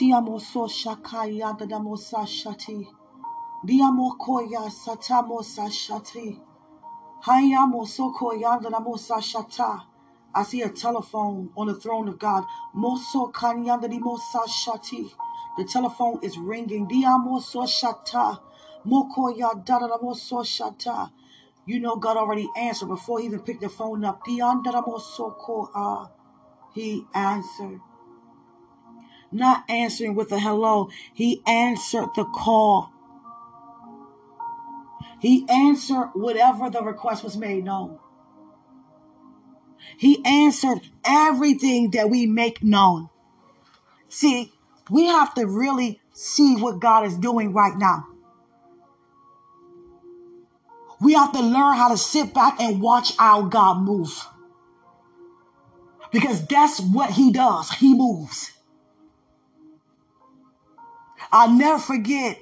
Tiamoso shakaya dadamosa shati. Diamokoya satamosa shati. Hayamoso koya dadamosa shata. I see a telephone on the throne of God. Moso kanya dadimosa shati. The telephone is ringing. Diamoso shata. Mokoya dadamoso shata. You know God already answered before he even picked the phone up. Diandadamoso koa. He answered. Not answering with a hello. He answered the call. He answered whatever the request was made known. He answered everything that we make known. See, we have to really see what God is doing right now. We have to learn how to sit back and watch our God move. Because that's what he does. He moves. I'll never forget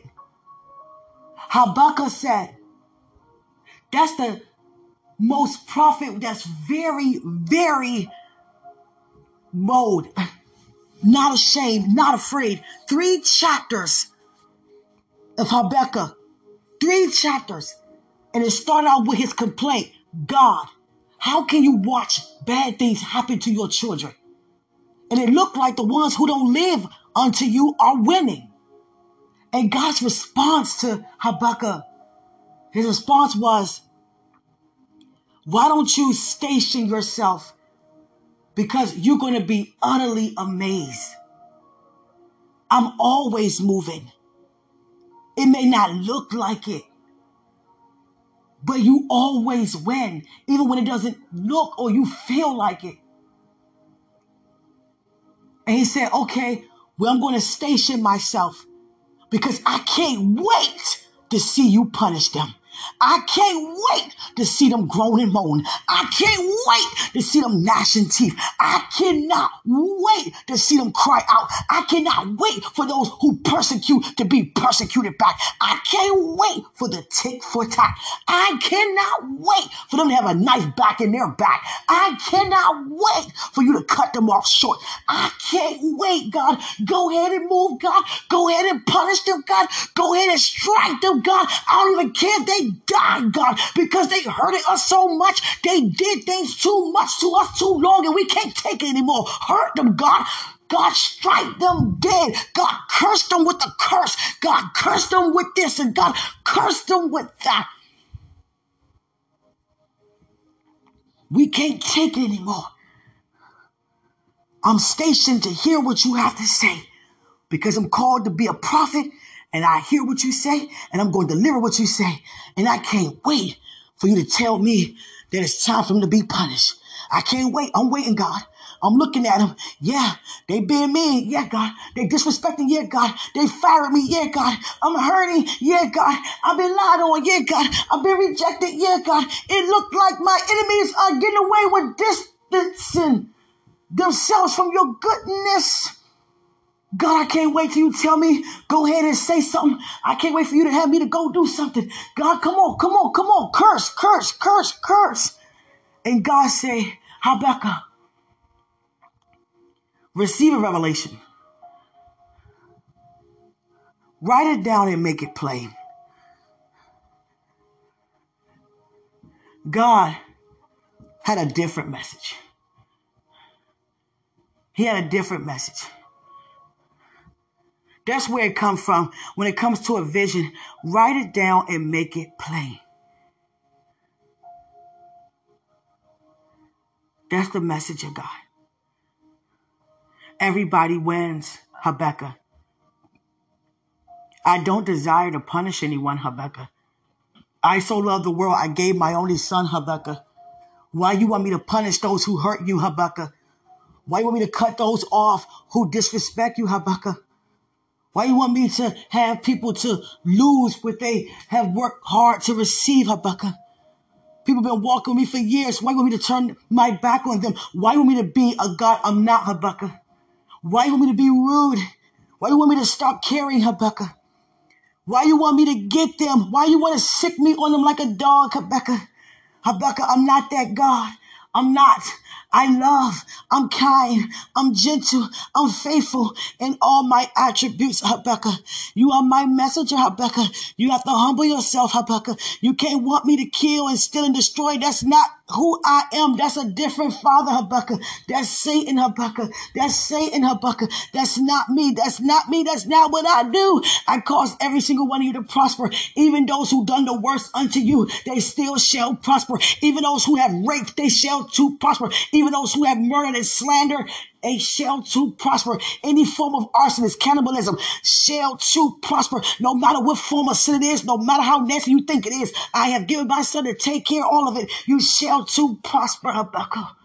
Habakkuk said, that's the most prophet that's very, very bold, not ashamed, not afraid. 3 chapters of Habakkuk, 3 chapters. And it started out with his complaint. God, how can you watch bad things happen to your children? And it looked like the ones who don't live unto you are winning. And God's response to Habakkuk, his response was, why don't you station yourself? Because you're going to be utterly amazed. I'm always moving. It may not look like it, but you always win, even when it doesn't look or you feel like it. And he said, okay, well, I'm going to station myself. Because I can't wait to see you punish them. I can't wait to see them groan and moan. I can't wait to see them gnashing teeth. I cannot wait to see them cry out. I cannot wait for those who persecute to be persecuted back. I can't wait for the tick for tack. I cannot wait for them to have a knife back in their back. I cannot wait for you to cut them off short. I can't wait, God. Go ahead and move, God. Go ahead and punish them, God. Go ahead and strike them, God. I don't even care if they died, God, because they hurted us so much. They did things too much to us too long, and we can't take it anymore. Hurt them, God. God, strike them dead. God, curse them with a curse. God, curse them with this, and God, curse them with that. We can't take it anymore. I'm stationed to hear what you have to say because I'm called to be a prophet. And I hear what you say, and I'm going to deliver what you say. And I can't wait for you to tell me that it's time for them to be punished. I can't wait. I'm waiting, God. I'm looking at them. Yeah, they being mean. Yeah, God. They disrespecting. Yeah, God. They firing me. Yeah, God. I'm hurting. Yeah, God. I've been lied on. Yeah, God. I've been rejected. Yeah, God. It looked like my enemies are getting away with distancing themselves from your goodness. God, I can't wait till you tell me, go ahead and say something. I can't wait for you to have me to go do something. God, come on, come on, come on. Curse, curse, curse, curse. And God say, Habakkuk, receive a revelation. Write it down and make it plain. God had a different message. He had a different message. That's where it comes from. When it comes to a vision, write it down and make it plain. That's the message of God. Everybody wins, Habakkuk. I don't desire to punish anyone, Habakkuk. I so love the world, I gave my only son, Habakkuk. Why you want me to punish those who hurt you, Habakkuk? Why you want me to cut those off who disrespect you, Habakkuk? Why you want me to have people to lose what they have worked hard to receive, Habakkuk? People have been walking with me for years. Why you want me to turn my back on them? Why you want me to be a God I'm not, Habakkuk? Why you want me to be rude? Why you want me to stop caring, Habakkuk? Why you want me to get them? Why you want to sick me on them like a dog, Habakkuk? Habakkuk, I'm not that God. I'm not. I love, I'm kind, I'm gentle, I'm faithful in all my attributes, Habakkuk. You are my messenger, Habakkuk. You have to humble yourself, Habakkuk. You can't want me to kill and steal and destroy. That's not who I am. That's a different father, Habakkuk. That's Satan, Habakkuk. That's Satan, Habakkuk. That's not me. That's not me. That's not what I do. I cause every single one of you to prosper. Even those who done the worst unto you, they still shall prosper. Even those who have raped, they shall too prosper. Even those who have murdered and slandered, they shall too prosper. Any form of arsonist, cannibalism shall too prosper. No matter what form of sin it is, no matter how nasty you think it is, I have given my son to take care of all of it. You shall too prosper, Habakkuk.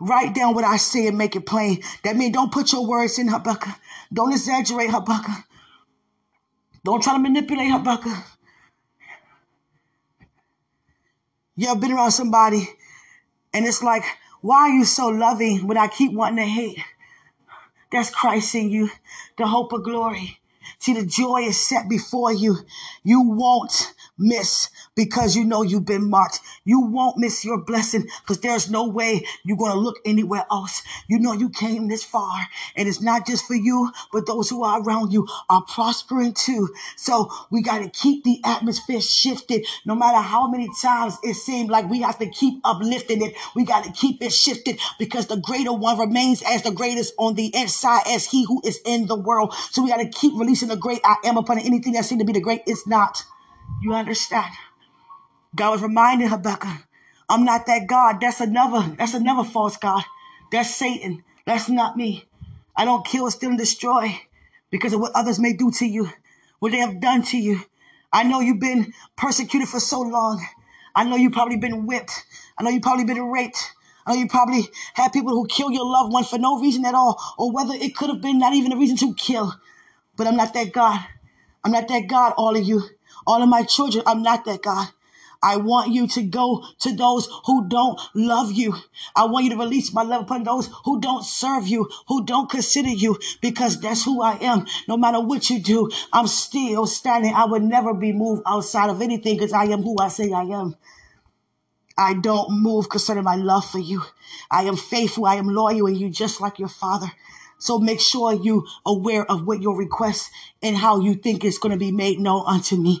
Write down what I say and make it plain. That means don't put your words in, Habakkuk. Don't exaggerate, Habakkuk. Don't try to manipulate, Habakkuk. You ever been around somebody and it's like, why are you so loving when I keep wanting to hate? That's Christ in you, the hope of glory. See, the joy is set before you. You won't miss because you know you've been marked. You won't miss your blessing because there's no way you're going to look anywhere else. You know you came this far, and it's not just for you, but those who are around you are prospering too. So we got to keep the atmosphere shifted. No matter how many times it seemed like we have to keep uplifting it, we got to keep it shifted because the greater one remains as the greatest on the inside as he who is in the world. So we got to keep releasing the great I am upon anything that seemed to be the great it's not. You understand? God was reminding Habakkuk, I'm not that God. That's another false God. That's Satan. That's not me. I don't kill, steal, and destroy because of what others may do to you, what they have done to you. I know you've been persecuted for so long. I know you've probably been whipped. I know you've probably been raped. I know you probably had people who kill your loved one for no reason at all, or whether it could have been not even a reason to kill. But I'm not that God. I'm not that God, all of you. All of my children, I'm not that God. I want you to go to those who don't love you. I want you to release my love upon those who don't serve you, who don't consider you, because that's who I am. No matter what you do, I'm still standing. I would never be moved outside of anything because I am who I say I am. I don't move concerning my love for you. I am faithful. I am loyal, and you just like your father. So make sure you're aware of what your request and how you think it's going to be made known unto me.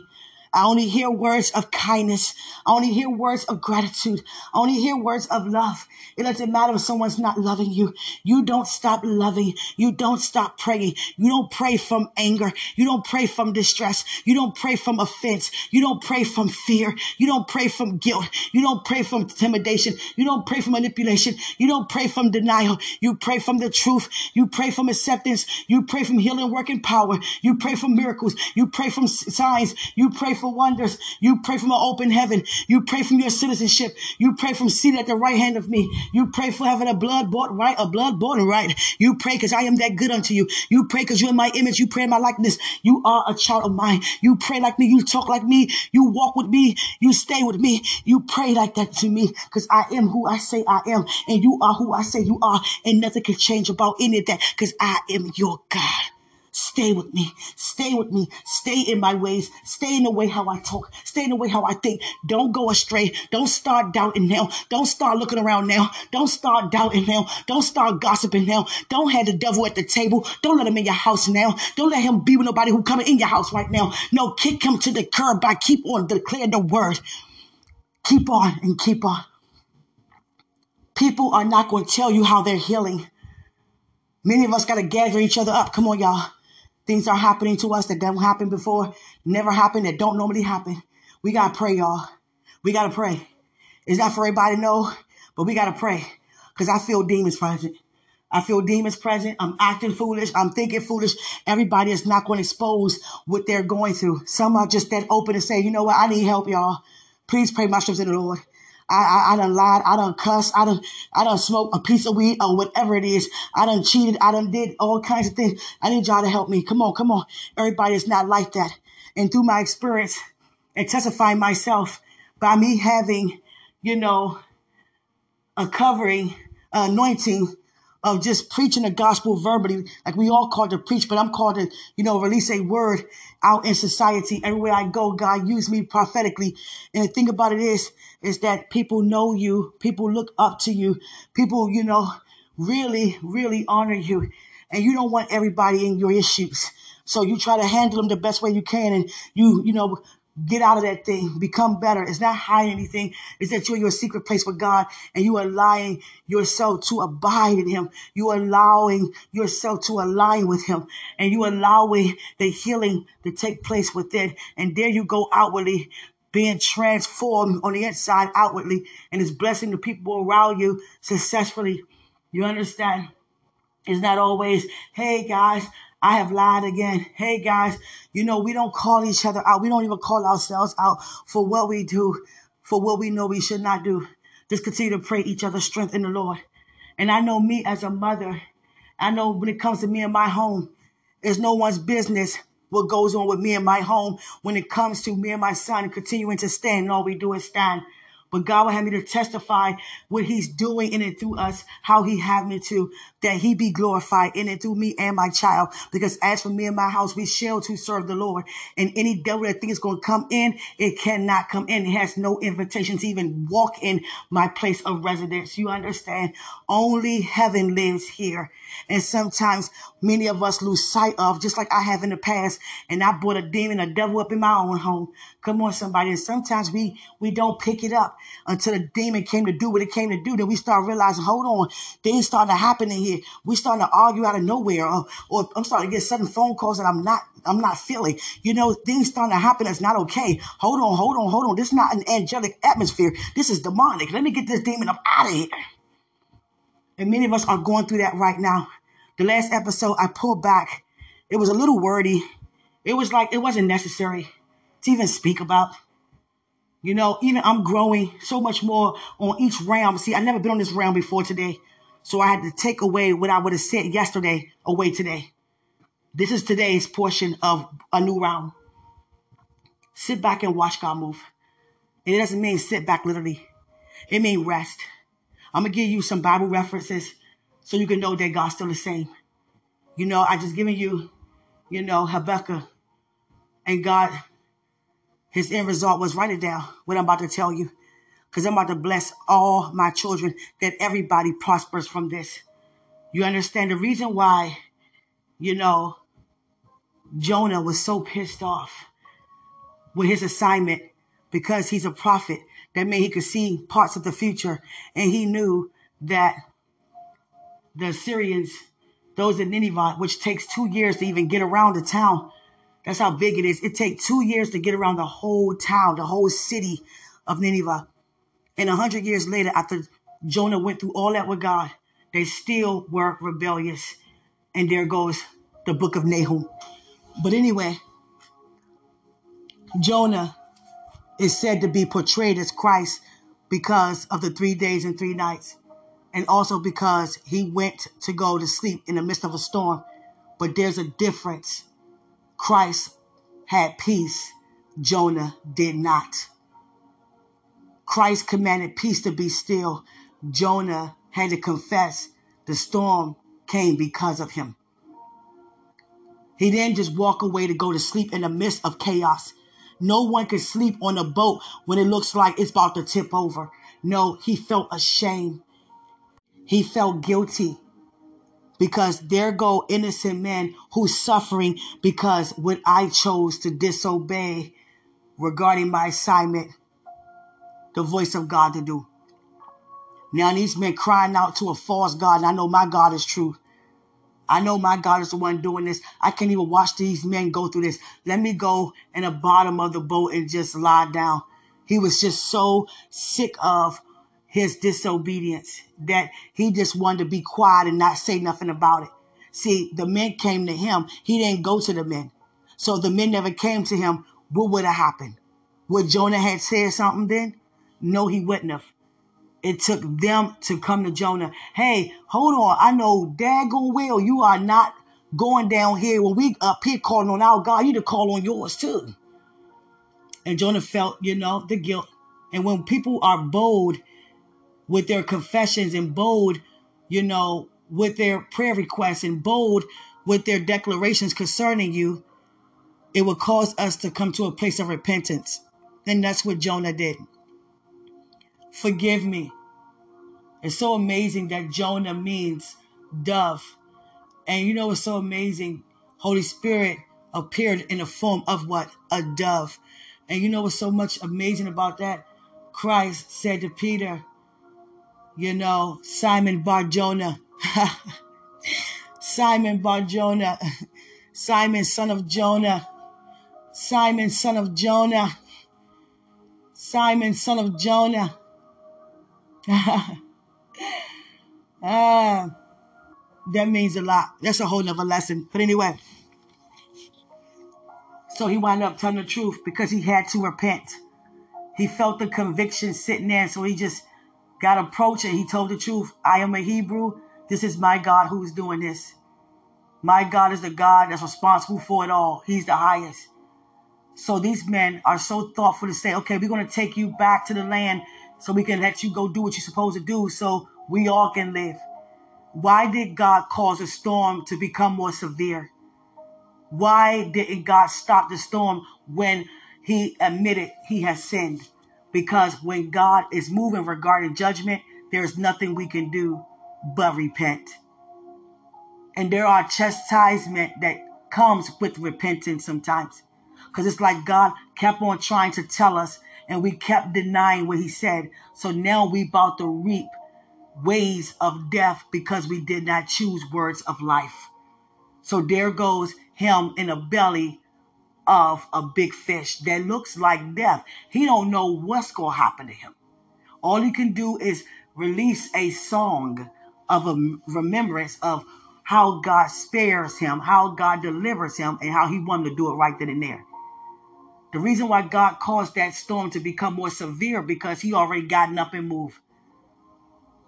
I only hear words of kindness. I only hear words of gratitude. I only hear words of love. It doesn't matter if someone's not loving you. You don't stop loving. You don't stop praying. You don't pray from anger. You don't pray from distress. You don't pray from offense. You don't pray from fear. You don't pray from guilt. You don't pray from intimidation. You don't pray from manipulation. You don't pray from denial. You pray from the truth. You pray from acceptance. You pray from healing, work, and power. You pray from miracles. You pray from signs. You pray from wonders. You pray from an open heaven. You pray from your citizenship. You pray from seated at the right hand of me. You pray for having a blood-bought right. You pray because I am that good unto you. You pray because you're in my image. You pray in my likeness. You are a child of mine. You pray like me. You talk like me. You walk with me. You stay with me. You pray like that to me because I am who I say I am, and you are who I say you are, and nothing can change about any of that because I am your God. Stay with me. Stay with me. Stay in my ways. Stay in the way how I talk. Stay in the way how I think. Don't go astray. Don't start doubting now. Don't start looking around now. Don't start doubting now. Don't start gossiping now. Don't have the devil at the table. Don't let him in your house now. Don't let him be with nobody who coming in your house right now. No, kick him to the curb by keep on declaring the word. Keep on and keep on. People are not going to tell you how they're healing. Many of us got to gather each other up. Come on, y'all. Things are happening to us that don't happen before, never happened, that don't normally happen. We got to pray, y'all. We got to pray. It's not for everybody to know, but we got to pray because I feel demons present. I feel demons present. I'm acting foolish. I'm thinking foolish. Everybody is not going to expose what they're going through. Some are just that open and say, you know what? I need help, y'all. Please pray my strength to the Lord. I done lied, I done cussed, I done smoked a piece of weed or whatever it is. I done cheated, I done did all kinds of things. I need y'all to help me. Come on, come on. Everybody is not like that. And through my experience and testifying myself by me having, a covering, anointing of just preaching the gospel verbally, like we all called to preach, but I'm called to, release a word out in society. Everywhere I go, God used me prophetically. And the thing about it is that people know you, people look up to you, people, really, really honor you. And you don't want everybody in your issues. So you try to handle them the best way you can, and you get out of that thing, become better. It's not hiding anything. It's that you're in your secret place with God, and you are allowing yourself to abide in him. You are allowing yourself to align with him, and you are allowing the healing to take place within. And there you go outwardly, being transformed on the inside outwardly, and it's blessing the people around you successfully. You understand? It's not always, hey, guys, I have lied again. Hey, guys, we don't call each other out. We don't even call ourselves out for what we do, for what we know we should not do. Just continue to pray each other's strength in the Lord. And I know me as a mother, I know when it comes to me and my home, it's no one's business what goes on with me and my home when it comes to me and my son continuing to stand. And all we do is stand. But God will have me to testify what he's doing in and through us, how he had me to, that he be glorified in and through me and my child. Because as for me and my house, we shall to serve the Lord. And any devil that thinks going to come in, it cannot come in. It has no invitation to even walk in my place of residence. You understand? Only heaven lives here. And sometimes many of us lose sight of, just like I have in the past, and I brought a demon, a devil up in my own home. Come on, somebody. And sometimes we don't pick it up until the demon came to do what it came to do. Then we start realizing, hold on, things starting to happen in here. We're starting to argue out of nowhere, or I'm starting to get sudden phone calls that I'm not feeling. Things starting to happen that's not okay. Hold on. This is not an angelic atmosphere. This is demonic. Let me get this demon up out of here. And many of us are going through that right now. The last episode, I pulled back. It was a little wordy. It was like it wasn't necessary to even speak about. Even I'm growing so much more on each round. See, I've never been on this round before today. So I had to take away what I would have said yesterday away today. This is today's portion of a new round. Sit back and watch God move. And it doesn't mean sit back literally. It means rest. I'm going to give you some Bible references so you can know that God's still the same. I just given you, Habakkuk, and God, his end result was write it down, what I'm about to tell you, because I'm about to bless all my children, that everybody prospers from this. You understand the reason why, Jonah was so pissed off with his assignment, because he's a prophet. That meant he could see parts of the future, and he knew that the Assyrians, those in Nineveh, which takes 2 years to even get around the town. That's how big it is. It takes 2 years to get around the whole town, the whole city of Nineveh. And 100 years later, after Jonah went through all that with God, they still were rebellious. And there goes the book of Nahum. But anyway, Jonah is said to be portrayed as Christ because of the 3 days and 3 nights. And also because he went to go to sleep in the midst of a storm. But there's a difference. Christ had peace. Jonah did not. Christ commanded peace to be still. Jonah had to confess the storm came because of him. He didn't just walk away to go to sleep in the midst of chaos. No one could sleep on a boat when it looks like it's about to tip over. No, he felt ashamed. He felt guilty. Because there go innocent men who's suffering because what I chose to disobey regarding my assignment, the voice of God to do. Now these men crying out to a false God, and I know my God is true. I know my God is the one doing this. I can't even watch these men go through this. Let me go in the bottom of the boat and just lie down. He was just so sick of his disobedience that he just wanted to be quiet and not say nothing about it. See, the men came to him. He didn't go to the men. So the men never came to him. What would have happened? Would Jonah had said something then? No, he wouldn't have. It took them to come to Jonah. Hey, hold on. I know daggone well you are not going down here. When we up here calling on our God, you to call on yours too. And Jonah felt, the guilt. And when people are bold with their confessions and bold, with their prayer requests and bold with their declarations concerning you, it will cause us to come to a place of repentance. And that's what Jonah did. Forgive me. It's so amazing that Jonah means dove. And you know what's so amazing? Holy Spirit appeared in the form of what? A dove. And you know what's so much amazing about that? Christ said to Peter, you know, Simon Bar-Jonah, Simon Bar-Jonah, Simon son of Jonah, Simon son of Jonah, Simon son of Jonah. That means a lot. That's a whole nother lesson. But anyway, so he wound up telling the truth because he had to repent. He felt the conviction sitting there, so he just got approached and he told the truth. I am a Hebrew. This is my God who's doing this. My God is the God that's responsible for it all. He's the highest. So these men are so thoughtful to say, okay, we're going to take you back to the land so we can let you go do what you're supposed to do so we all can live. Why did God cause a storm to become more severe? Why didn't God stop the storm when he admitted he has sinned? Because when God is moving regarding judgment, there's nothing we can do but repent. And there are chastisement that comes with repentance sometimes. Because it's like God kept on trying to tell us and we kept denying what he said. So now we about to reap ways of death because we did not choose words of life. So there goes him in the belly of a big fish that looks like death. He don't know what's going to happen to him. All he can do is release a song of a remembrance of how God spares him, how God delivers him, and how he wanted to do it right then and there. The reason why God caused that storm to become more severe because he already gotten up and moved.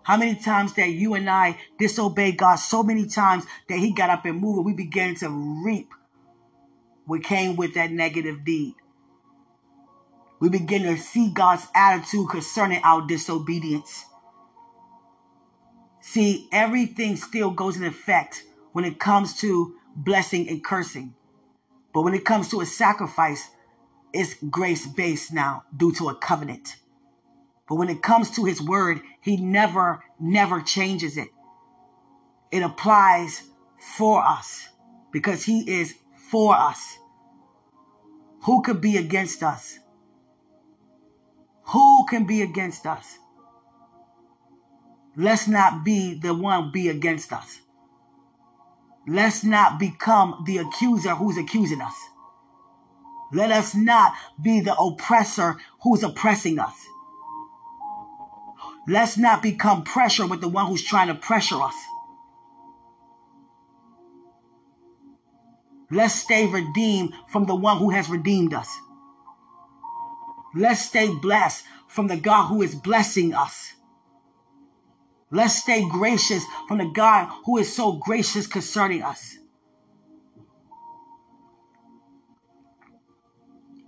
How many times that you and I disobey God so many times that he got up and moved and we began to reap what came with that negative deed. We begin to see God's attitude concerning our disobedience. See, everything still goes in effect when it comes to blessing and cursing. But when it comes to a sacrifice, it's grace-based now due to a covenant. But when it comes to his word, he never changes it. It applies for us because he is for us. Who could be against us? Who can be against us? Let's not be the one be against us. Let's not become the accuser who's accusing us. Let us not be the oppressor who's oppressing us. Let's not become pressure with the one who's trying to pressure us. Let's stay redeemed from the one who has redeemed us. Let's stay blessed from the God who is blessing us. Let's stay gracious from the God who is so gracious concerning us.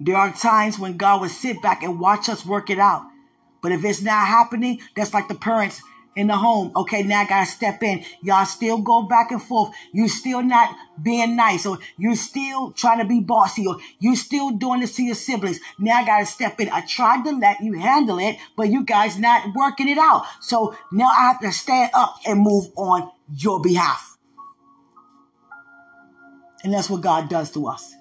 There are times when God will sit back and watch us work it out. But if it's not happening, that's like the parents in the home. Okay, now I got to step in. Y'all still go back and forth. You still not being nice, or you still trying to be bossy, or you still doing this to your siblings. Now I got to step in. I tried to let you handle it, but you guys not working it out. So now I have to stand up and move on your behalf. And that's what God does to us.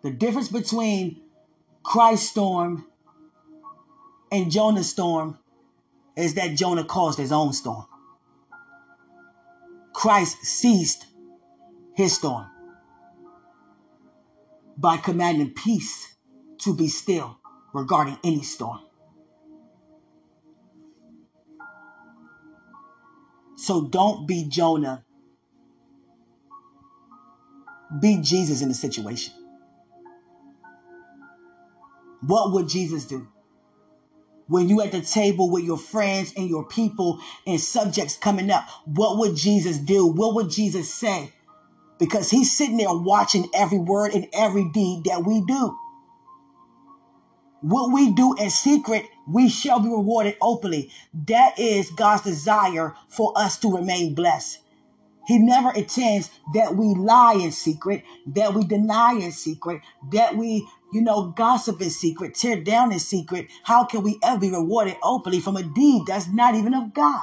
The difference between Christ's storm and Jonah's storm is that Jonah caused his own storm. Christ ceased his storm by commanding peace to be still regarding any storm. So don't be Jonah. Be Jesus in the situation. What would Jesus do? When you at the table with your friends and your people and subjects coming up, what would Jesus do? What would Jesus say? Because he's sitting there watching every word and every deed that we do. What we do in secret, we shall be rewarded openly. That is God's desire for us to remain blessed. He never intends that we lie in secret, that we deny in secret, that we, gossip in secret, tear down in secret. How can we ever be rewarded openly from a deed that's not even of God?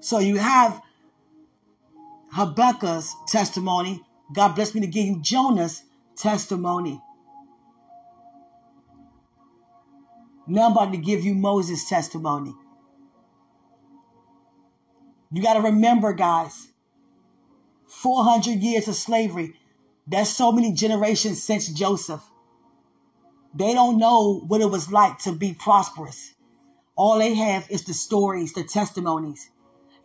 So you have Habakkuk's testimony. God bless me to give you Jonah's testimony. Now I'm about to give you Moses' testimony. You got to remember, guys, 400 years of slavery. That's so many generations since Joseph. They don't know what it was like to be prosperous. All they have is the stories, the testimonies.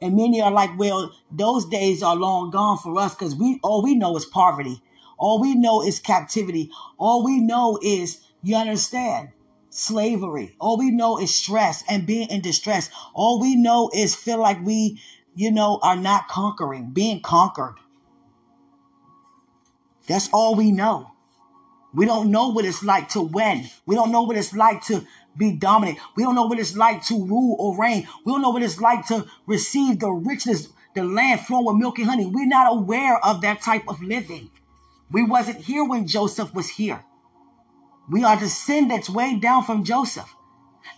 And many are like, well, those days are long gone for us because all we know is poverty. All we know is captivity. All we know is, you understand, slavery. All we know is stress and being in distress. All we know is feel like we, are not conquering, being conquered. That's all we know. We don't know what it's like to win. We don't know what it's like to be dominant. We don't know what it's like to rule or reign. We don't know what it's like to receive the richness, the land flowing with milk and honey. We're not aware of that type of living. We wasn't here when Joseph was here. We are descendants way down from Joseph.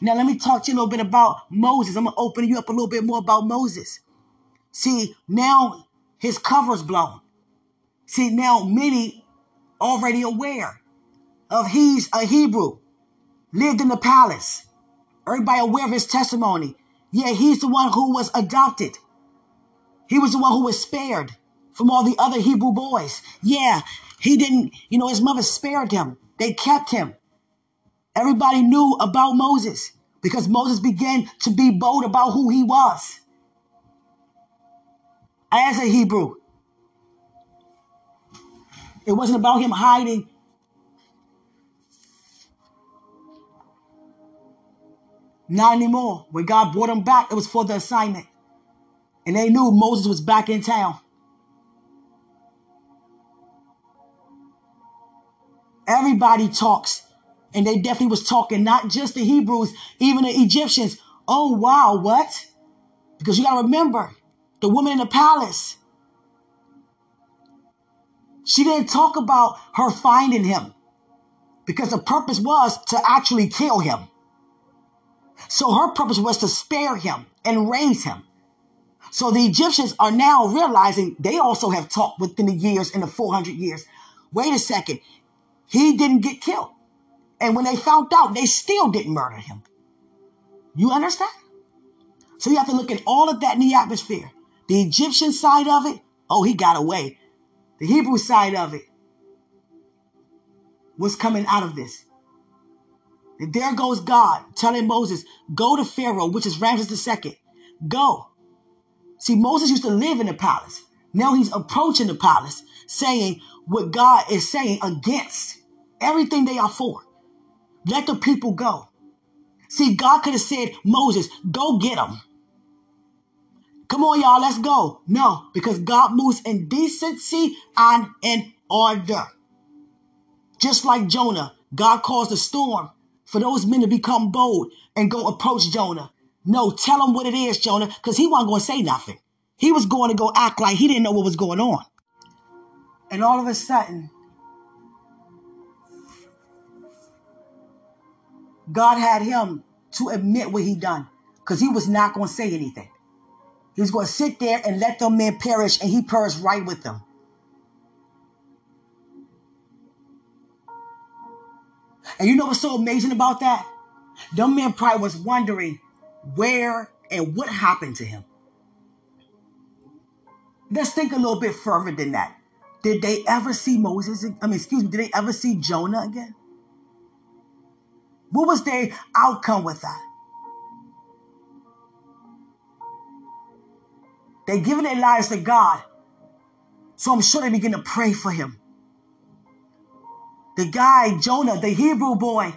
Now let me talk to you a little bit about Moses. I'm going to open you up a little bit more about Moses. See, now his cover's blown. See, now many already aware of he's a Hebrew, lived in the palace. Everybody aware of his testimony. Yeah, he's the one who was adopted. He was the one who was spared from all the other Hebrew boys. Yeah, he didn't, his mother spared him. They kept him. Everybody knew about Moses because Moses began to be bold about who he was as a Hebrew. It wasn't about him hiding. Not anymore. When God brought him back, it was for the assignment. And they knew Moses was back in town. Everybody talks. And they definitely was talking, not just the Hebrews, even the Egyptians. Oh, wow, what? Because you got to remember, the woman in the palace, she didn't talk about her finding him because the purpose was to actually kill him. So her purpose was to spare him and raise him. So the Egyptians are now realizing they also have talked within the years, in the 400 years. Wait a second. He didn't get killed. And when they found out, they still didn't murder him. You understand? So you have to look at all of that in the atmosphere. The Egyptian side of it, oh, he got away. The Hebrew side of it, what's coming out of this? And there goes God telling Moses, go to Pharaoh, which is Ramses II. Go. See, Moses used to live in the palace. Now he's approaching the palace saying what God is saying against everything they are for. Let the people go. See, God could have said, Moses, go get them. Come on, y'all, let's go. No, because God moves in decency and in order. Just like Jonah, God caused a storm for those men to become bold and go approach Jonah. No, tell him what it is, Jonah, because he wasn't going to say nothing. He was going to go act like he didn't know what was going on. And all of a sudden, God had him to admit what he done because he was not going to say anything. He was going to sit there and let them men perish, and he perished right with them. And you know what's so amazing about that? Them men probably was wondering where and what happened to him. Let's think a little bit further than that. Did they ever see Jonah again? What was their outcome with that? They given their lives to God. So I'm sure they begin to pray for him. The guy, Jonah, the Hebrew boy,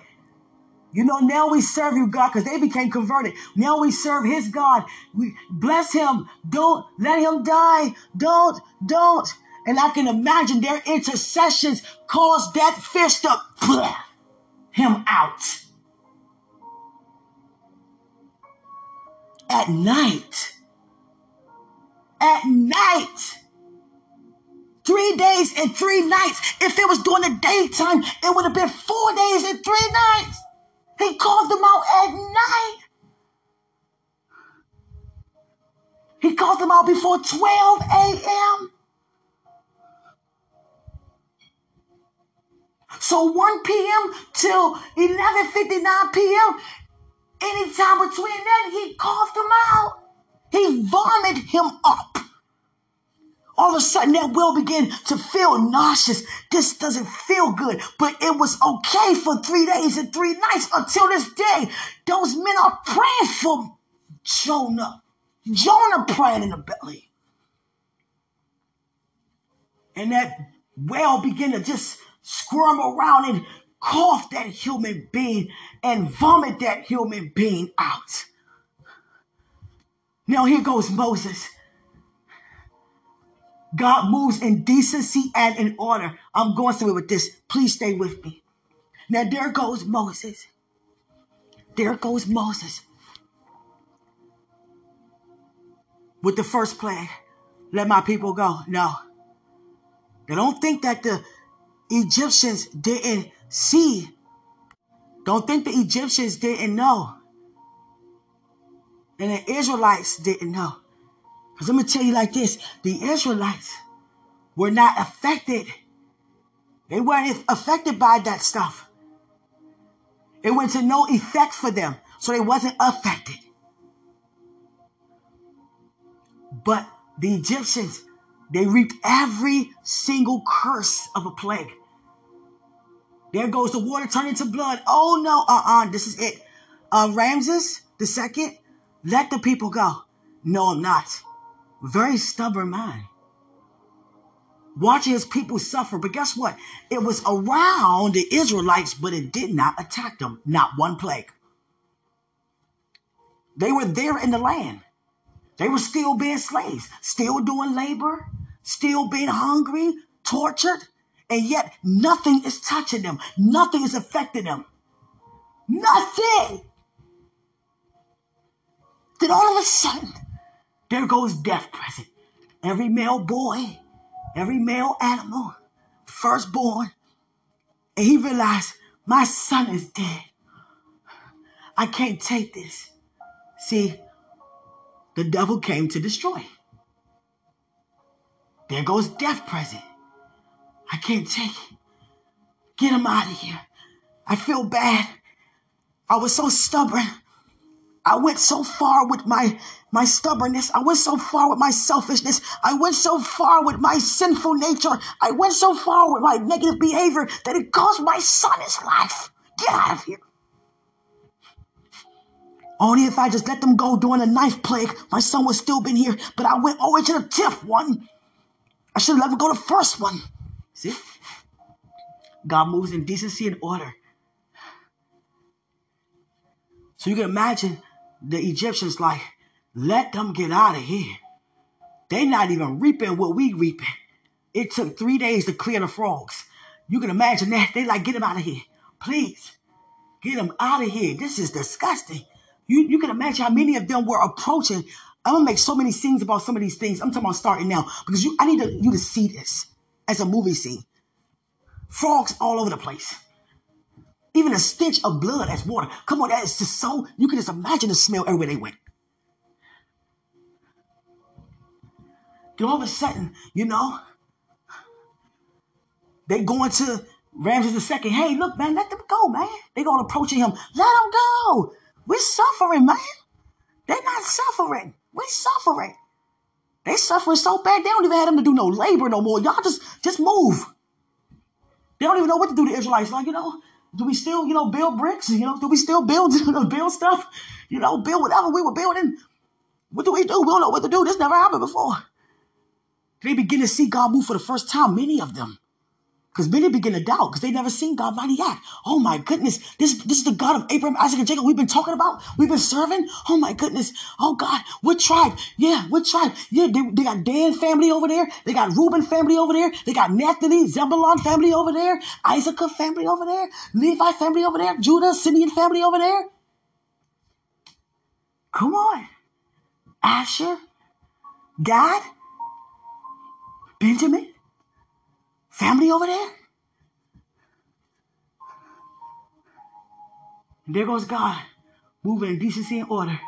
now we serve you, God, because they became converted. Now we serve his God. We bless him. Don't let him die. Don't. And I can imagine their intercessions caused that fish to him out. At night. 3 days and 3 nights. If it was during the daytime, it would have been 4 days and 3 nights. He called them out at night. He called them out before 12 a.m. So 1 p.m. till 11:59 p.m., anytime between that, he called them out. He vomited him up. All of a sudden, that whale began to feel nauseous. This doesn't feel good, but it was okay for 3 days and 3 nights until this day. Those men are praying for Jonah. Jonah praying in the belly. And that whale began to just squirm around and cough that human being and vomit that human being out. Now here goes Moses. God moves in decency and in order. I'm going somewhere with this. Please stay with me. Now there goes Moses. There goes Moses with the first plague. Let my people go. No. They don't think that the Egyptians didn't see. Don't think the Egyptians didn't know. And the Israelites didn't know. Because I'm going to tell you like this. The Israelites were not affected. They weren't affected by that stuff. It went to no effect for them. So they wasn't affected. But the Egyptians, they reaped every single curse of a plague. There goes the water turning to blood. Oh no, this is it. Ramses II, let the people go. No, I'm not. Very stubborn mind. Watching his people suffer. But guess what? It was around the Israelites, but it did not attack them. Not one plague. They were there in the land. They were still being slaves, still doing labor, still being hungry, tortured, and yet nothing is touching them. Nothing is affecting them. Nothing. Then all of a sudden, there goes death present. Every male boy, every male animal, firstborn, and he realized, my son is dead. I can't take this. See, the devil came to destroy. There goes death present. I can't take it. Get him out of here. I feel bad. I was so stubborn. I went so far with my stubbornness. I went so far with my selfishness. I went so far with my sinful nature. I went so far with my negative behavior that it cost my son his life. Get out of here. Only if I just let them go during the 9th plague, my son would still been here. But I went over to the 10th one. I should have let him go to the 1st one. See? God moves in decency and order. So you can imagine the Egyptians like, let them get out of here. They're not even reaping what we reaping. It took 3 days to clear the frogs. You can imagine that. They like, get them out of here. Please, get them out of here. This is disgusting. You can imagine how many of them were approaching. I'm going to make so many scenes about some of these things. I'm talking about starting now because I need you to see this as a movie scene. Frogs all over the place. Even a stench of blood as water. Come on, that is just so, you can just imagine the smell everywhere they went. Then all of a sudden, they going to Ramses II. Hey, look, man, let them go, man. They going to approach him. Let them go. We're suffering, man. They're not suffering. We're suffering. They suffering so bad, they don't even have them to do no labor no more. Y'all just move. They don't even know what to do to Israelites. Like, do we still, build bricks? Do we still build stuff? Build whatever we were building. What do we do? We don't know what to do. This never happened before. They begin to see God move for the first time, many of them. Because many begin to doubt because they never seen God mighty act. Oh my goodness. This is the God of Abraham, Isaac, and Jacob we've been talking about. We've been serving. Oh my goodness. Oh God, what tribe? Yeah, what tribe? Yeah, they got Dan family over there. They got Reuben family over there. They got Naphtali, Zebulon family over there. Isaac family over there. Levi family over there. Judah, Simeon family over there. Come on. Asher, Gad, Benjamin. Family over there? And there goes God, moving in decency and order.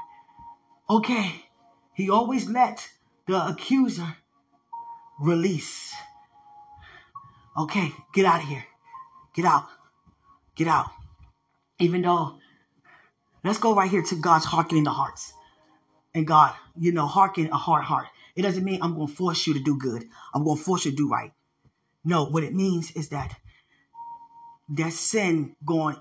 Okay, he always let the accuser release. Okay, get out of here. Get out. Get out. Even though, let's go right here to God's hearkening the hearts. And God, you know, hearken a hard heart. It doesn't mean I'm going to force you to do good. I'm going to force you to do right. No, what it means is that sin going to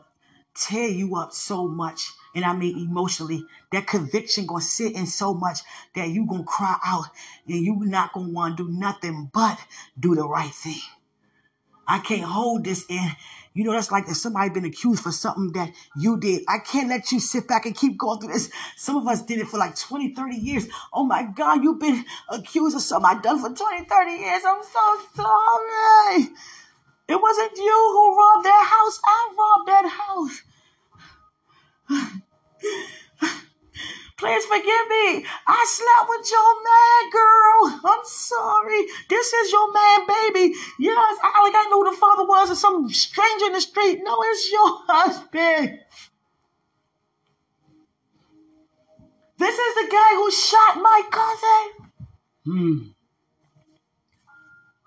tear you up so much, and I mean emotionally, that conviction going to sit in so much that you going to cry out, and you not going to want to do nothing but do the right thing. I can't hold this in. You know, that's like if somebody been accused for something that you did. I can't let you sit back and keep going through this. Some of us did it for like 20, 30 years. Oh, my God, you've been accused of something I've done for 20, 30 years. I'm so sorry. It wasn't you who robbed that house. I robbed that house. Please forgive me. I slept with your man, girl. I'm sorry. This is your man, baby. Yes, I know who the father was or some stranger in the street. No, it's your husband. This is the guy who shot my cousin.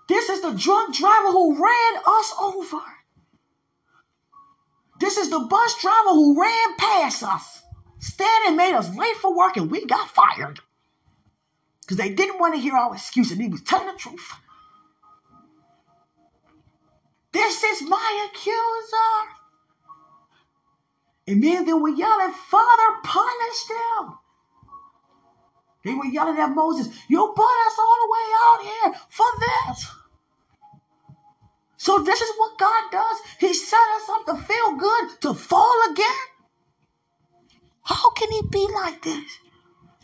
This is the drunk driver who ran us over. This is the bus driver who ran past us. Standing made us late for work, and we got fired because they didn't want to hear our excuse, and he was telling the truth. This is my accuser. And then they were yelling, Father, punish them. They were yelling at Moses, you brought us all the way out here for this. So this is what God does. He set us up to feel good, to fall again. How can it be like this?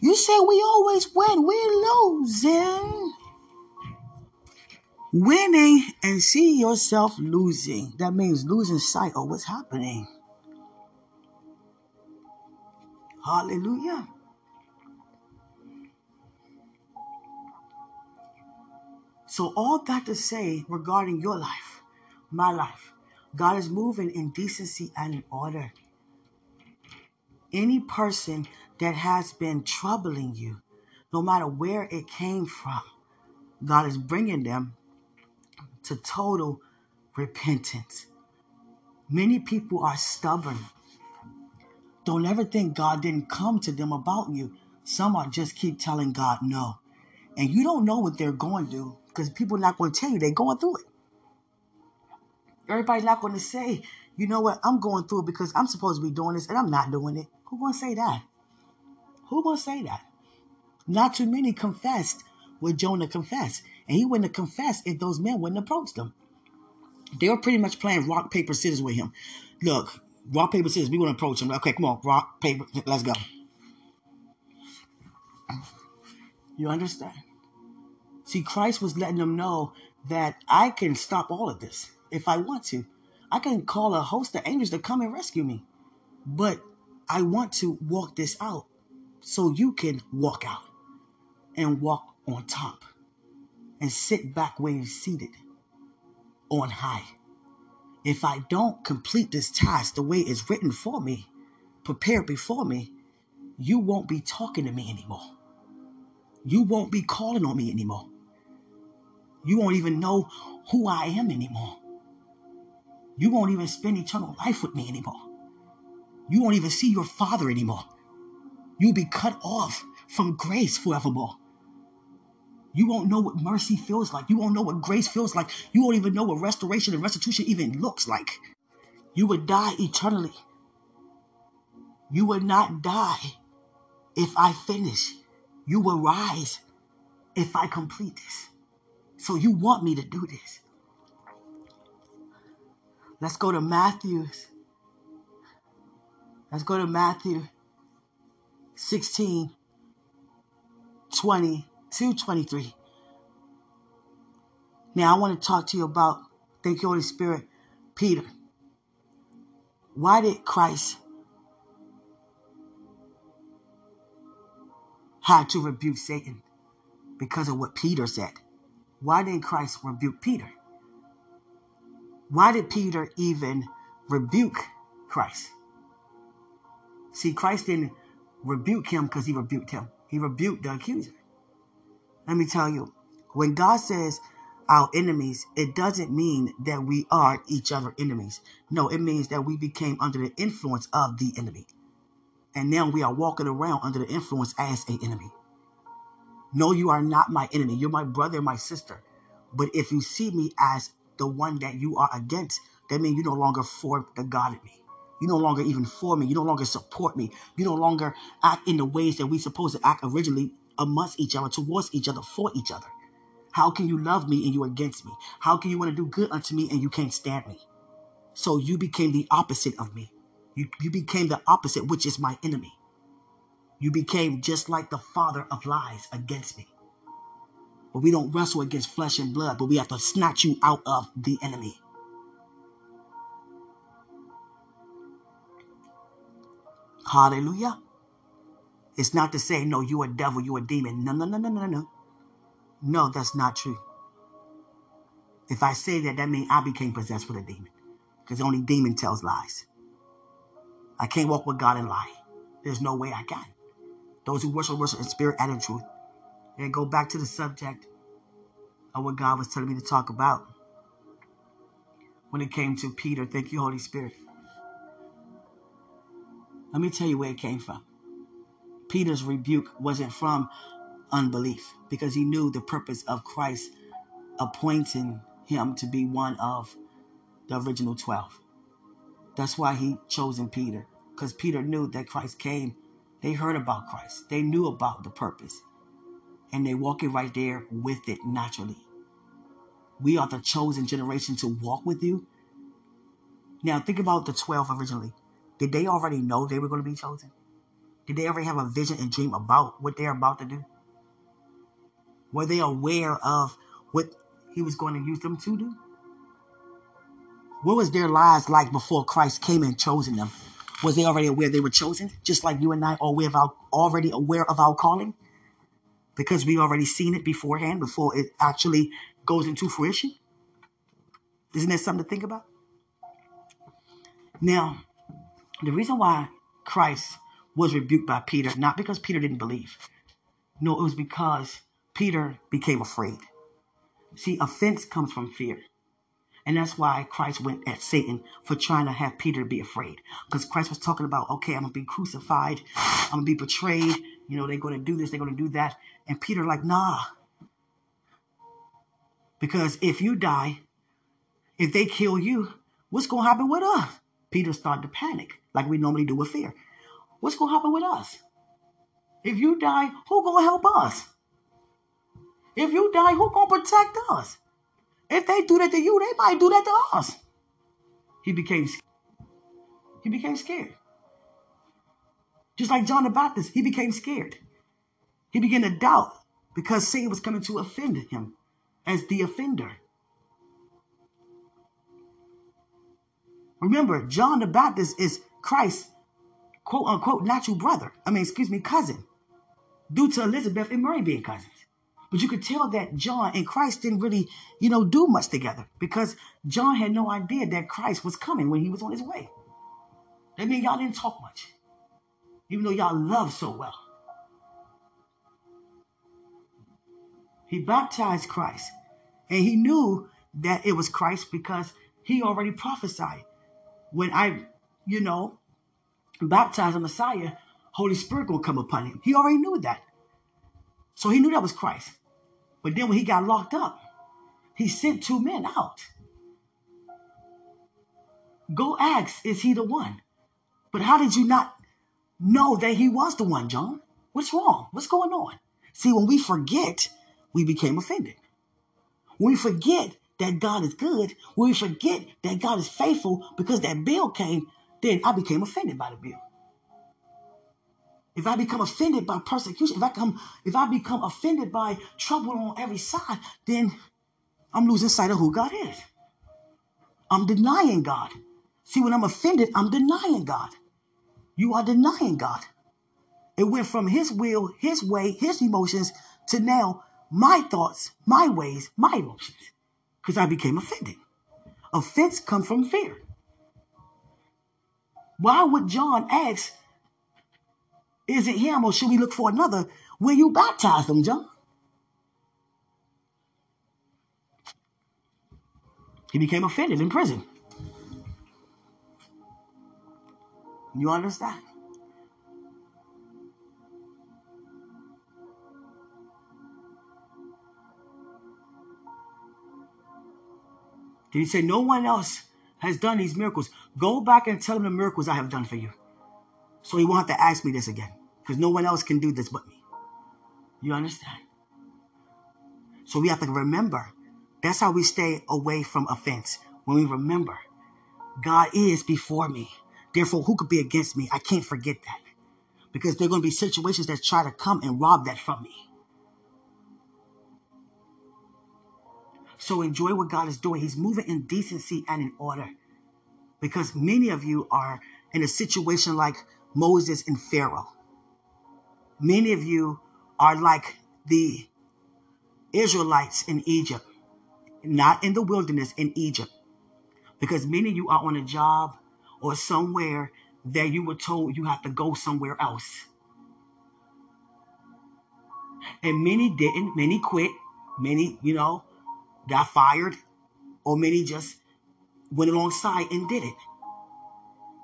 You say we always win. We're losing. Winning and see yourself losing. That means losing sight of what's happening. Hallelujah. So all that to say regarding your life, my life, God is moving in decency and in order. Any person that has been troubling you, no matter where it came from, God is bringing them to total repentance. Many people are stubborn. Don't ever think God didn't come to them about you. Some are just keep telling God no. And you don't know what they're going through because people are not going to tell you they're going through it. Everybody's not going to say, you know what, I'm going through it because I'm supposed to be doing this and I'm not doing it. Who gonna say that? Who gonna say that? Not too many confessed what Jonah confessed. And he wouldn't have confessed if those men wouldn't approach them. They were pretty much playing rock, paper, scissors with him. Look, rock, paper, scissors, we're gonna approach him. Okay, come on, rock, paper, let's go. You understand? See, Christ was letting them know that I can stop all of this if I want to. I can call a host of angels to come and rescue me. But I want to walk this out so you can walk out and walk on top and sit back where you're seated on high. If I don't complete this task the way it's written for me, prepared before me, you won't be talking to me anymore. You won't be calling on me anymore. You won't even know who I am anymore. You won't even spend eternal life with me anymore. You won't even see your Father anymore. You'll be cut off from grace forevermore. You won't know what mercy feels like. You won't know what grace feels like. You won't even know what restoration and restitution even looks like. You would die eternally. You would not die if I finish. You will rise if I complete this. So you want me to do this. Let's go to Matthew. Let's go to Matthew 16:20-23. Now, I want to talk to you about, thank you, Holy Spirit, Peter. Why did Christ have to rebuke Satan? Because of what Peter said. Why didn't Christ rebuke Peter? Why did Peter even rebuke Christ? See, Christ didn't rebuke him because he rebuked him. He rebuked the accuser. Let me tell you, when God says our enemies, it doesn't mean that we are each other's enemies. No, it means that we became under the influence of the enemy. And now we are walking around under the influence as an enemy. No, you are not my enemy. You're my brother and my sister. But if you see me as the one that you are against, that means you no longer for the God in me. You no longer even for me. You no longer support me. You no longer act in the ways that we supposed to act originally amongst each other, towards each other, for each other. How can you love me and you against me? How can you want to do good unto me and you can't stand me? So you became the opposite of me. You became the opposite, which is my enemy. You became just like the father of lies against me. But we don't wrestle against flesh and blood, but we have to snatch you out of the enemy. Hallelujah. It's not to say, no, you're a devil, you're a demon. No, no, no, no, no, no. No, that's not true. If I say that, that means I became possessed with a demon. Because only demon tells lies. I can't walk with God and lie. There's no way I can. Those who worship, worship in spirit and in truth. And go back to the subject of what God was telling me to talk about when it came to Peter. Thank you, Holy Spirit. Let me tell you where it came from. Peter's rebuke wasn't from unbelief, because he knew the purpose of Christ appointing him to be one of the original 12. That's why he chosen Peter, because Peter knew that Christ came. They heard about Christ. They knew about the purpose. And they walk it right there with it naturally. We are the chosen generation to walk with you. Now, think about the 12 originally. Did they already know they were going to be chosen? Did they already have a vision and dream about what they're about to do? Were they aware of what he was going to use them to do? What was their lives like before Christ came and chosen them? Was they already aware they were chosen? Just like you and I are already aware of our calling? Because we already seen it beforehand, before it actually goes into fruition. Isn't that something to think about? Now, the reason why Christ was rebuked by Peter, not because Peter didn't believe. No, it was because Peter became afraid. See, offense comes from fear. And that's why Christ went at Satan for trying to have Peter be afraid. Because Christ was talking about, okay, I'm going to be crucified. I'm going to be betrayed. You know, they're going to do this. They're going to do that. And Peter like, nah. Because if you die, if they kill you, what's going to happen with us? Peter started to panic like we normally do with fear. What's going to happen with us? If you die, who going to help us? If you die, who going to protect us? If they do that to you, they might do that to us. He became scared. Just like John the Baptist, he became scared. He began to doubt because Satan was coming to offend him as the offender. Remember, John the Baptist is Christ's quote unquote natural brother. cousin. Due to Elizabeth and Mary being cousins. But you could tell that John and Christ didn't really, do much together, because John had no idea that Christ was coming when he was on his way. That means y'all didn't talk much, even though y'all loved so well. He baptized Christ, and he knew that it was Christ because he already prophesied. When I, baptize the Messiah, Holy Spirit will come upon him. He already knew that. So he knew that was Christ. But then when he got locked up, he sent two men out. Go ask, is he the one? But how did you not know that he was the one, John? What's wrong? What's going on? See, when we forget, we became offended. When we forget, that God is good, when we forget that God is faithful because that bill came, then I became offended by the bill. If I become offended by persecution, if I become offended by trouble on every side, then I'm losing sight of who God is. I'm denying God. See, when I'm offended, I'm denying God. You are denying God. It went from his will, his way, his emotions, to now my thoughts, my ways, my emotions, because I became offended. Offense comes from fear. Why would John ask, is it him or should we look for another? Will you baptize them, John? He became offended in prison. You understand? He said, no one else has done these miracles. Go back and tell them the miracles I have done for you. So he won't have to ask me this again, because no one else can do this but me. You understand? So we have to remember. That's how we stay away from offense. When we remember, God is before me. Therefore, who could be against me? I can't forget that. Because there are going to be situations that try to come and rob that from me. So enjoy what God is doing. He's moving in decency and in order. Because many of you are in a situation like Moses and Pharaoh. Many of you are like the Israelites in Egypt. Not in the wilderness, in Egypt. Because many of you are on a job or somewhere that you were told you have to go somewhere else. And many didn't. Many quit. Many, got fired, or many just went alongside and did it.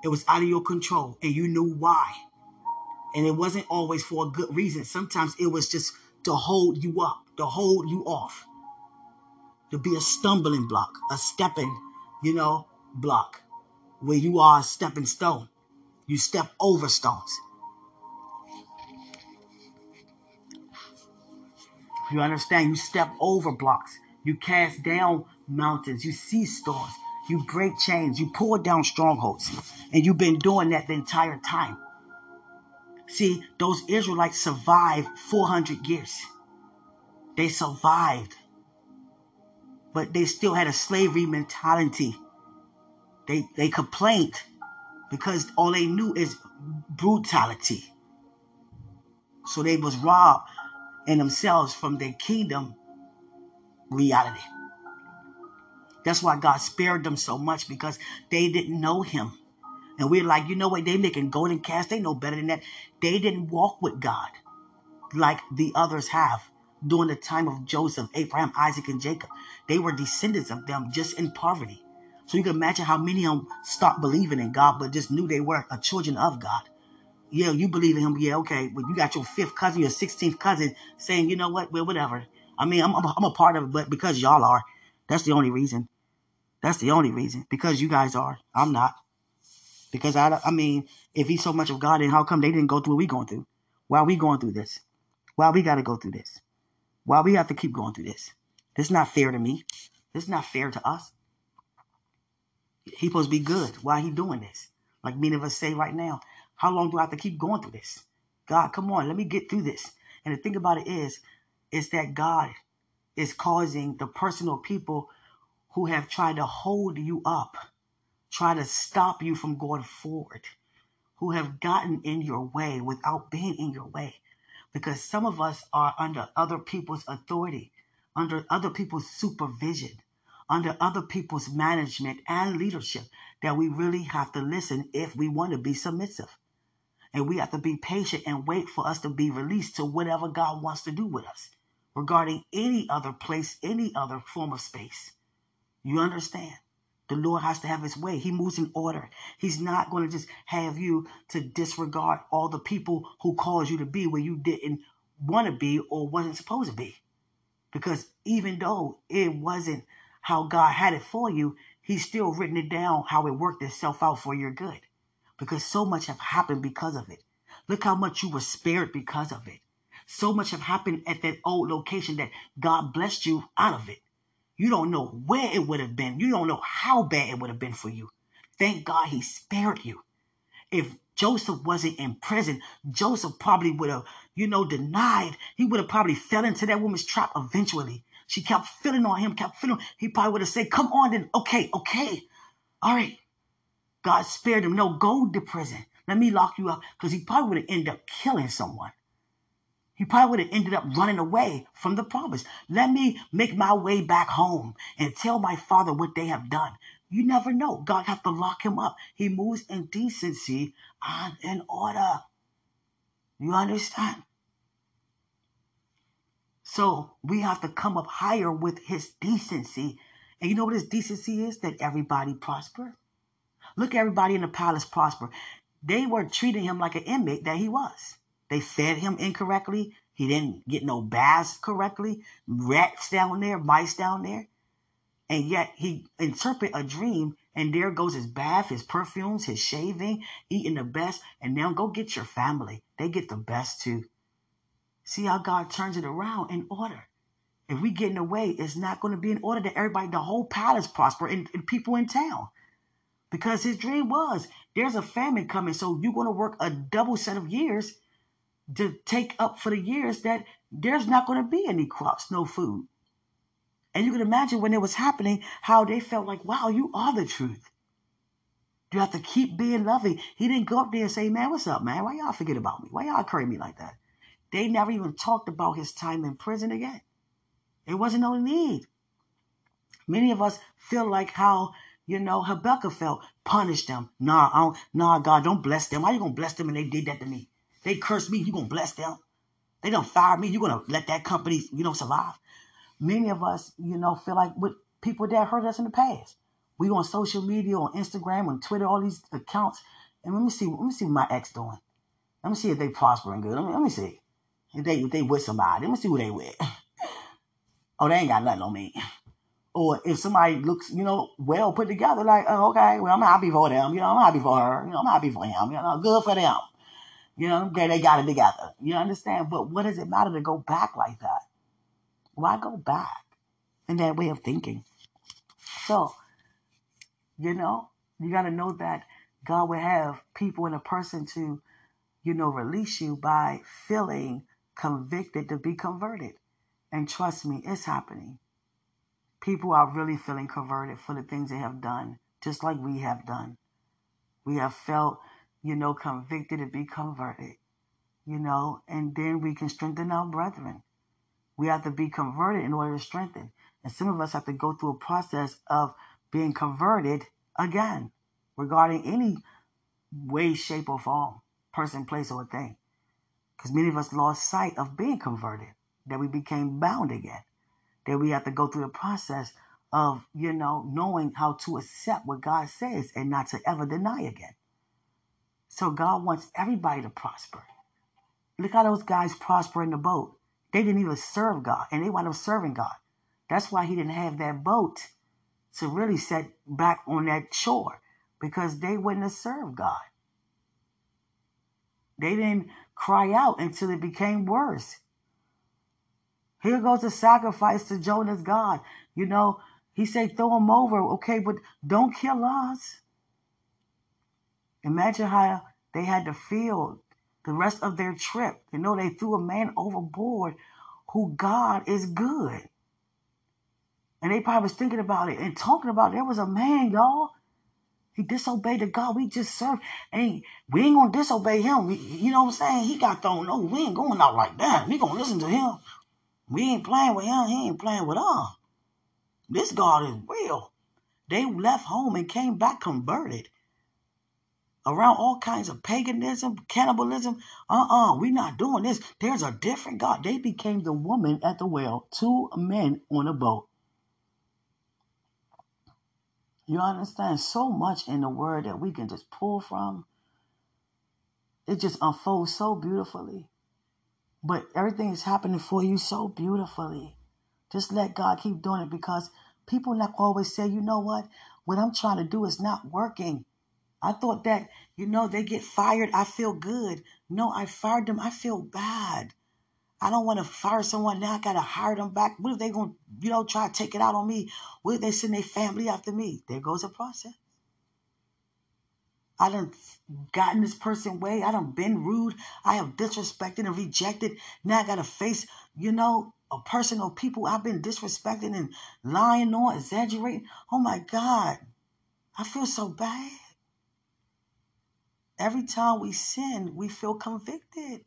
It was out of your control, and you knew why. And it wasn't always for a good reason. Sometimes it was just to hold you up, to hold you off, to be a stumbling block, a stepping, block, where you are a stepping stone. You step over stones. You understand? You step over blocks. You cast down mountains. You seize storms. You break chains. You pull down strongholds. And you've been doing that the entire time. See, those Israelites survived 400 years. They survived. But they still had a slavery mentality. They complained because all they knew is brutality. So they was robbed in themselves from their kingdom reality. That's why God spared them so much, because they didn't know him. And we're like, you know what? They making golden calves. They know better than that. They didn't walk with God like the others have during the time of Joseph, Abraham, Isaac, and Jacob. They were descendants of them just in poverty. So you can imagine how many of them stopped believing in God, but just knew they were a children of God. Yeah, you believe in him. Yeah, okay. But you got your fifth cousin, your 16th cousin saying, you know what? Well, whatever. I mean, I'm a part of it, but because y'all are, that's the only reason. That's the only reason. Because you guys are. I'm not. Because, I mean, if he's so much of God, then how come they didn't go through what we going through? Why are we going through this? Why we got to go through this? Why we have to keep going through this? This is not fair to me. This is not fair to us. He supposed to be good. Why he doing this? Like many of us say right now, how long do I have to keep going through this? God, come on, let me get through this. And the thing about it is that God is causing the personal people who have tried to hold you up, try to stop you from going forward, who have gotten in your way without being in your way. Because some of us are under other people's authority, under other people's supervision, under other people's management and leadership, that we really have to listen if we want to be submissive. And we have to be patient and wait for us to be released to whatever God wants to do with us regarding any other place, any other form of space. You understand? The Lord has to have his way. He moves in order. He's not going to just have you to disregard all the people who caused you to be where you didn't want to be or wasn't supposed to be. Because even though it wasn't how God had it for you, he's still written it down how it worked itself out for your good. Because so much have happened because of it. Look how much you were spared because of it. So much have happened at that old location that God blessed you out of it. You don't know where it would have been. You don't know how bad it would have been for you. Thank God he spared you. If Joseph wasn't in prison, Joseph probably would have, denied. He would have probably fell into that woman's trap eventually. She kept feeling on him, He probably would have said, come on then. Okay. All right. God spared him. No, go to prison. Let me lock you up. Because he probably would have ended up killing someone. He probably would have ended up running away from the promise. Let me make my way back home and tell my father what they have done. You never know. God has to lock him up. He moves in decency and in order. You understand? So we have to come up higher with his decency. And you know what his decency is? That everybody prosper. Look, everybody in the palace prosper. They were treating him like an inmate that he was. They fed him incorrectly. He didn't get no baths correctly. Rats down there, mice down there. And yet he interpreted a dream, and there goes his bath, his perfumes, his shaving, eating the best. And now go get your family. They get the best too. See how God turns it around in order. If we get in the way, it's not going to be in order that everybody, the whole palace prosper and people in town. Because his dream was, there's a famine coming. So you're going to work a double set of years to take up for the years that there's not going to be any crops, no food. And you can imagine when it was happening, how they felt like, wow, you are the truth. You have to keep being loving. He didn't go up there and say, man, what's up, man? Why y'all forget about me? Why y'all curry me like that? They never even talked about his time in prison again. It wasn't no need. Many of us feel like how, Habakkuk felt, punish them. Nah, God, don't bless them. How you going to bless them and they did that to me? They cursed me, you going to bless them. They done fired me, you going to let that company, survive. Many of us, feel like with people that hurt us in the past. We on social media, on Instagram, on Twitter, all these accounts. And let me see what my ex doing. Let me see if they prospering good. Let me see. If they with somebody, let me see who they with. Oh, they ain't got nothing on me. Or if somebody looks, well put together, like, oh, okay, well, I'm happy for them. I'm happy for her. I'm happy for him. Good for them. They got it together. You understand? But what does it matter to go back like that? Why go back in that way of thinking? So, you got to know that God will have people and a person to, release you by feeling convicted to be converted. And trust me, it's happening. People are really feeling converted for the things they have done, just like we have done. We have felt, convicted to be converted, and then we can strengthen our brethren. We have to be converted in order to strengthen. And some of us have to go through a process of being converted again regarding any way, shape, or form, person, place, or thing. Because many of us lost sight of being converted, that we became bound again, that we have to go through the process of, knowing how to accept what God says and not to ever deny again. So God wants everybody to prosper. Look how those guys prosper in the boat. They didn't even serve God, and they wound up serving God. That's why he didn't have that boat to really set back on that shore, because they wouldn't have served God. They didn't cry out until it became worse. Here goes the sacrifice to Jonah's God. He said, throw him over. Okay, but don't kill us. Imagine how they had to feel the rest of their trip. They threw a man overboard who God is good. And they probably was thinking about it and talking about it. There was a man, y'all. He disobeyed the God we just served. And we ain't going to disobey him. You know what I'm saying? He got thrown over. We ain't going out like that. We going to listen to him. We ain't playing with him. He ain't playing with us. This God is real. They left home and came back converted. Around all kinds of paganism, cannibalism. We're not doing this. There's a different God. They became the woman at the well, two men on a boat. You understand? So much in the word that we can just pull from. It just unfolds so beautifully. But everything is happening for you so beautifully. Just let God keep doing it, because people not always say, what I'm trying to do is not working. I thought that, they get fired, I feel good. No, I fired them, I feel bad. I don't want to fire someone. Now I got to hire them back. What if they going to, try to take it out on me? What if they send their family after me? There goes the process. I done gotten this person way. I done been rude. I have disrespected and rejected. Now I got to face, a person or people I've been disrespecting and lying on, exaggerating. Oh, my God. I feel so bad. Every time we sin, we feel convicted.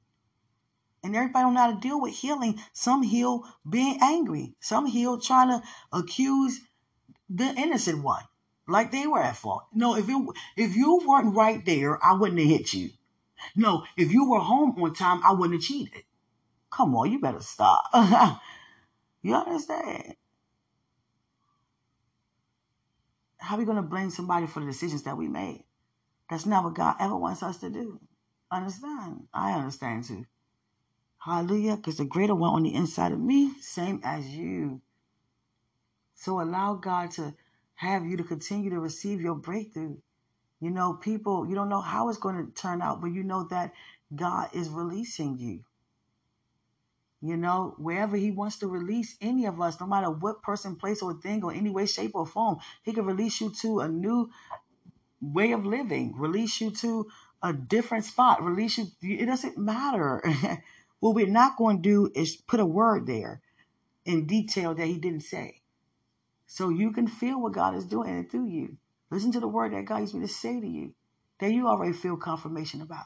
And everybody don't know how to deal with healing. Some heal being angry. Some heal trying to accuse the innocent one, like they were at fault. No, if you weren't right there, I wouldn't have hit you. No, if you were home on time, I wouldn't have cheated. Come on, you better stop. You understand? How are we going to blame somebody for the decisions that we made? That's not what God ever wants us to do. Understand? I understand too. Hallelujah, because the greater one on the inside of me, same as you. So allow God to have you to continue to receive your breakthrough. People, you don't know how it's going to turn out, but you know that God is releasing you. Wherever he wants to release any of us, no matter what person, place, or thing, or any way, shape, or form, he can release you to a new way of living, release you to a different spot, release you. It doesn't matter. What we're not going to do is put a word there in detail that he didn't say. So you can feel what God is doing through you. Listen to the word that God used me to say to you that you already feel confirmation about.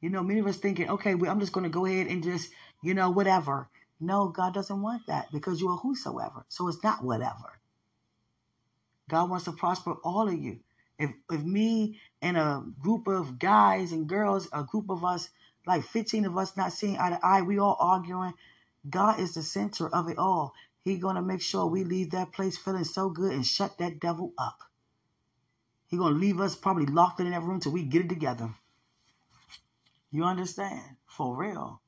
Many of us thinking, okay, well, I'm just going to go ahead and just, whatever. No, God doesn't want that because you are whosoever. So it's not whatever. God wants to prosper all of you. If me and a group of guys and girls, a group of us, like 15 of us not seeing eye to eye, we all arguing, God is the center of it all. He's going to make sure we leave that place feeling so good and shut that devil up. He's going to leave us probably locked in that room till we get it together. You understand? For real.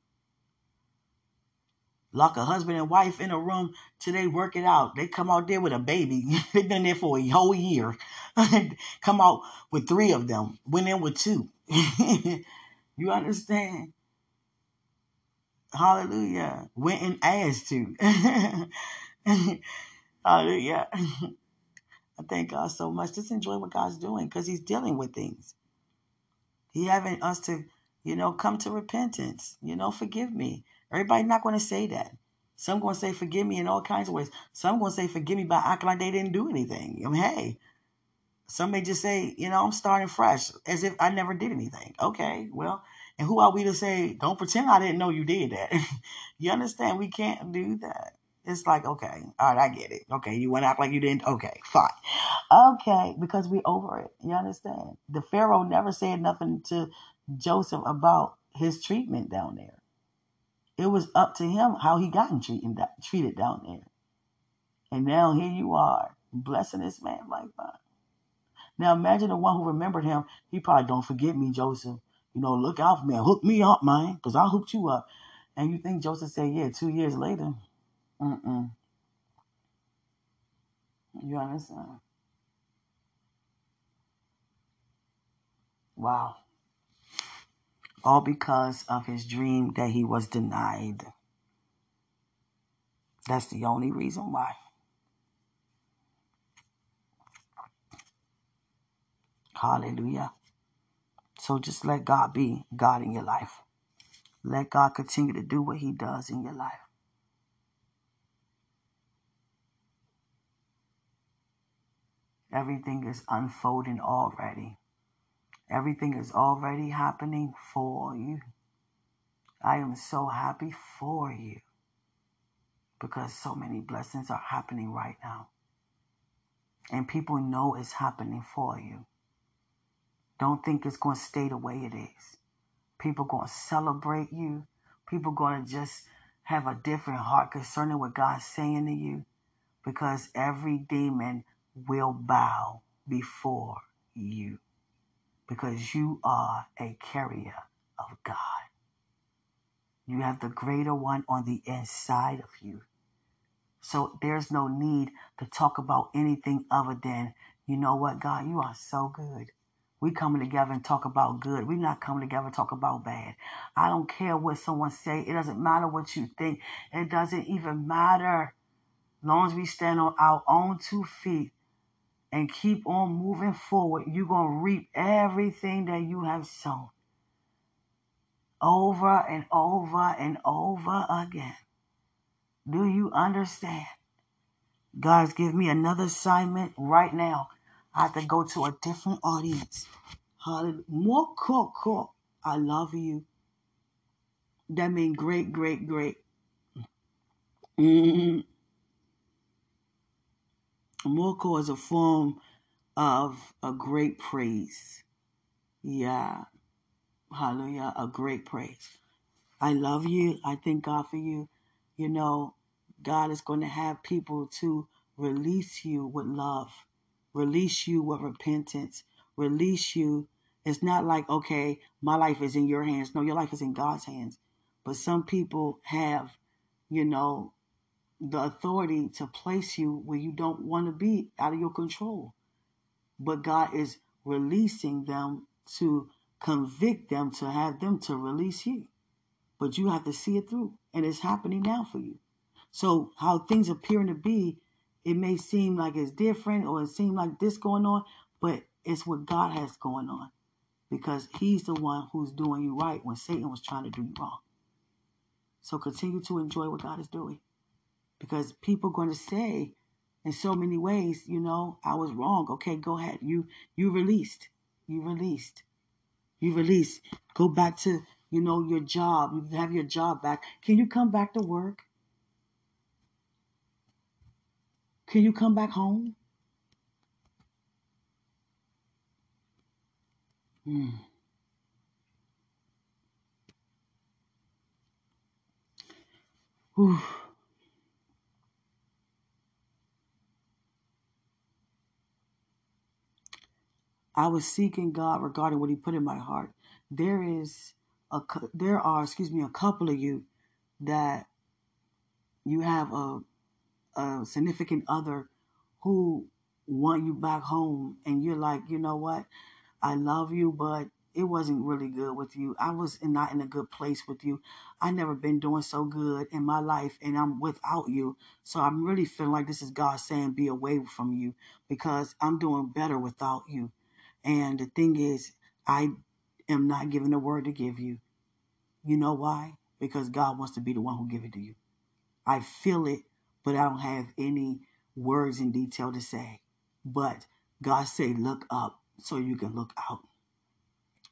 Lock a husband and wife in a room till they work it out. They come out there with a baby. They've been there for a whole year. Come out with 3 of them. Went in with 2. You understand? Hallelujah. Went in as to. Hallelujah. I thank God so much. Just enjoy what God's doing because he's dealing with things. He having us to come to repentance. Forgive me. Everybody's not going to say that. Some going to say forgive me in all kinds of ways. Some going to say forgive me by acting like they didn't do anything. Hey, some may just say, I'm starting fresh as if I never did anything. Okay, well, and who are we to say, don't pretend I didn't know you did that. You understand? We can't do that. It's like, okay, all right, I get it. Okay, you want to act like you didn't? Okay, fine. Okay, because we over it. You understand? The Pharaoh never said nothing to Joseph about his treatment down there. It was up to him how he got treated down there. And now here you are, blessing this man like that. Now imagine the one who remembered him. He probably don't forget me, Joseph. Look out for me. Hook me up, man, because I hooked you up. And you think Joseph said, yeah, 2 years later. You understand? Wow. All because of his dream that he was denied. That's the only reason why. Hallelujah. So just let God be God in your life. Let God continue to do what he does in your life. Everything is unfolding already. Everything is already happening for you. I am so happy for you because so many blessings are happening right now. And people know it's happening for you. Don't think it's going to stay the way it is. People going to celebrate you. People going to just have a different heart concerning what God's saying to you because every demon will bow before you. Because you are a carrier of God. You have the greater one on the inside of you. So there's no need to talk about anything other than, you know what, God, you are so good. We coming together and talk about good. We're not coming together and talk about bad. I don't care what someone say. It doesn't matter what you think. It doesn't even matter. As long as we stand on our own two feet and keep on moving forward, you're going to reap everything that you have sown. Over and over and over again. Do you understand? God's given me another assignment right now. I have to go to a different audience. More cool. I love you. That means great. More is a form of a great praise. Yeah. Hallelujah. A great praise. I love you. I thank God for you. You know, God is going to have people to release you with love. Release you with repentance. Release you. It's not like, okay, my life is in your hands. No, your life is in God's hands. But some people have, you know, the authority to place you where you don't want to be, out of your control. But God is releasing them to convict them, to have them to release you. But you have to see it through. And it's happening now for you. So how things appearing to be, it may seem like it's different, or it seems like this going on, but it's what God has going on, because he's the one who's doing you right when Satan was trying to do you wrong. So continue to enjoy what God is doing, because people are going to say in so many ways, you know, I was wrong. Okay, go ahead. You released. Go back to, you know, your job. You have your job back. Can you come back to work? Can you come back home? Ooh. I was seeking God regarding what he put in my heart. There are a couple of you that you have a significant other who want you back home, and you're like, you know what? I love you, but it wasn't really good with you. I was not in a good place with you. I never been doing so good in my life, and I'm without you. So I'm really feeling like this is God saying, be away from you, because I'm doing better without you. And the thing is, I am not given a word to give you. You know why? Because God wants to be the one who give it to you. I feel it, but I don't have any words in detail to say. But God say, look up so you can look out.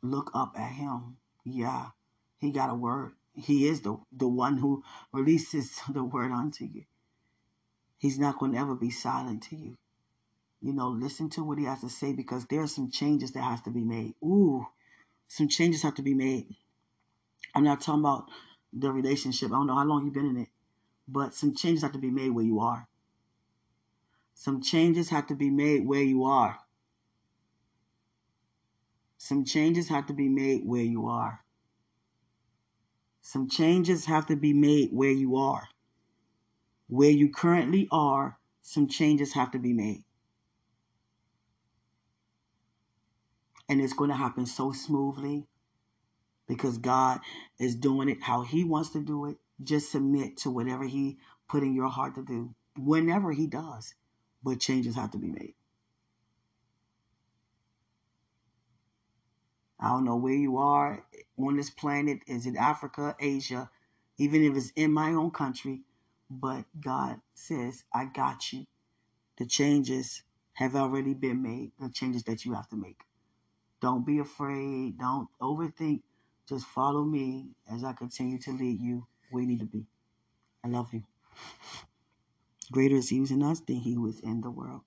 Look up at him. Yeah, he got a word. He is the one who releases the word unto you. He's not going to ever be silent to you. You know, listen to what he has to say, because there are some changes that has to be made. Some changes have to be made. I'm not talking about the relationship. I don't know how long you've been in it. But some changes have to be made where you are. Some changes have to be made where you are. Some changes have to be made where you are. Some changes have to be made where you are. Where you currently are, some changes have to be made. And it's going to happen so smoothly, because God is doing it how he wants to do it. Just submit to whatever he put in your heart to do, whenever he does. But changes have to be made. I don't know where you are on this planet. Is it Africa, Asia, even if it's in my own country? But God says, I got you. The changes have already been made, the changes that you have to make. Don't be afraid. Don't overthink. Just follow me as I continue to lead you where you need to be. I love you. Greater is he who is in us than he who is in the world.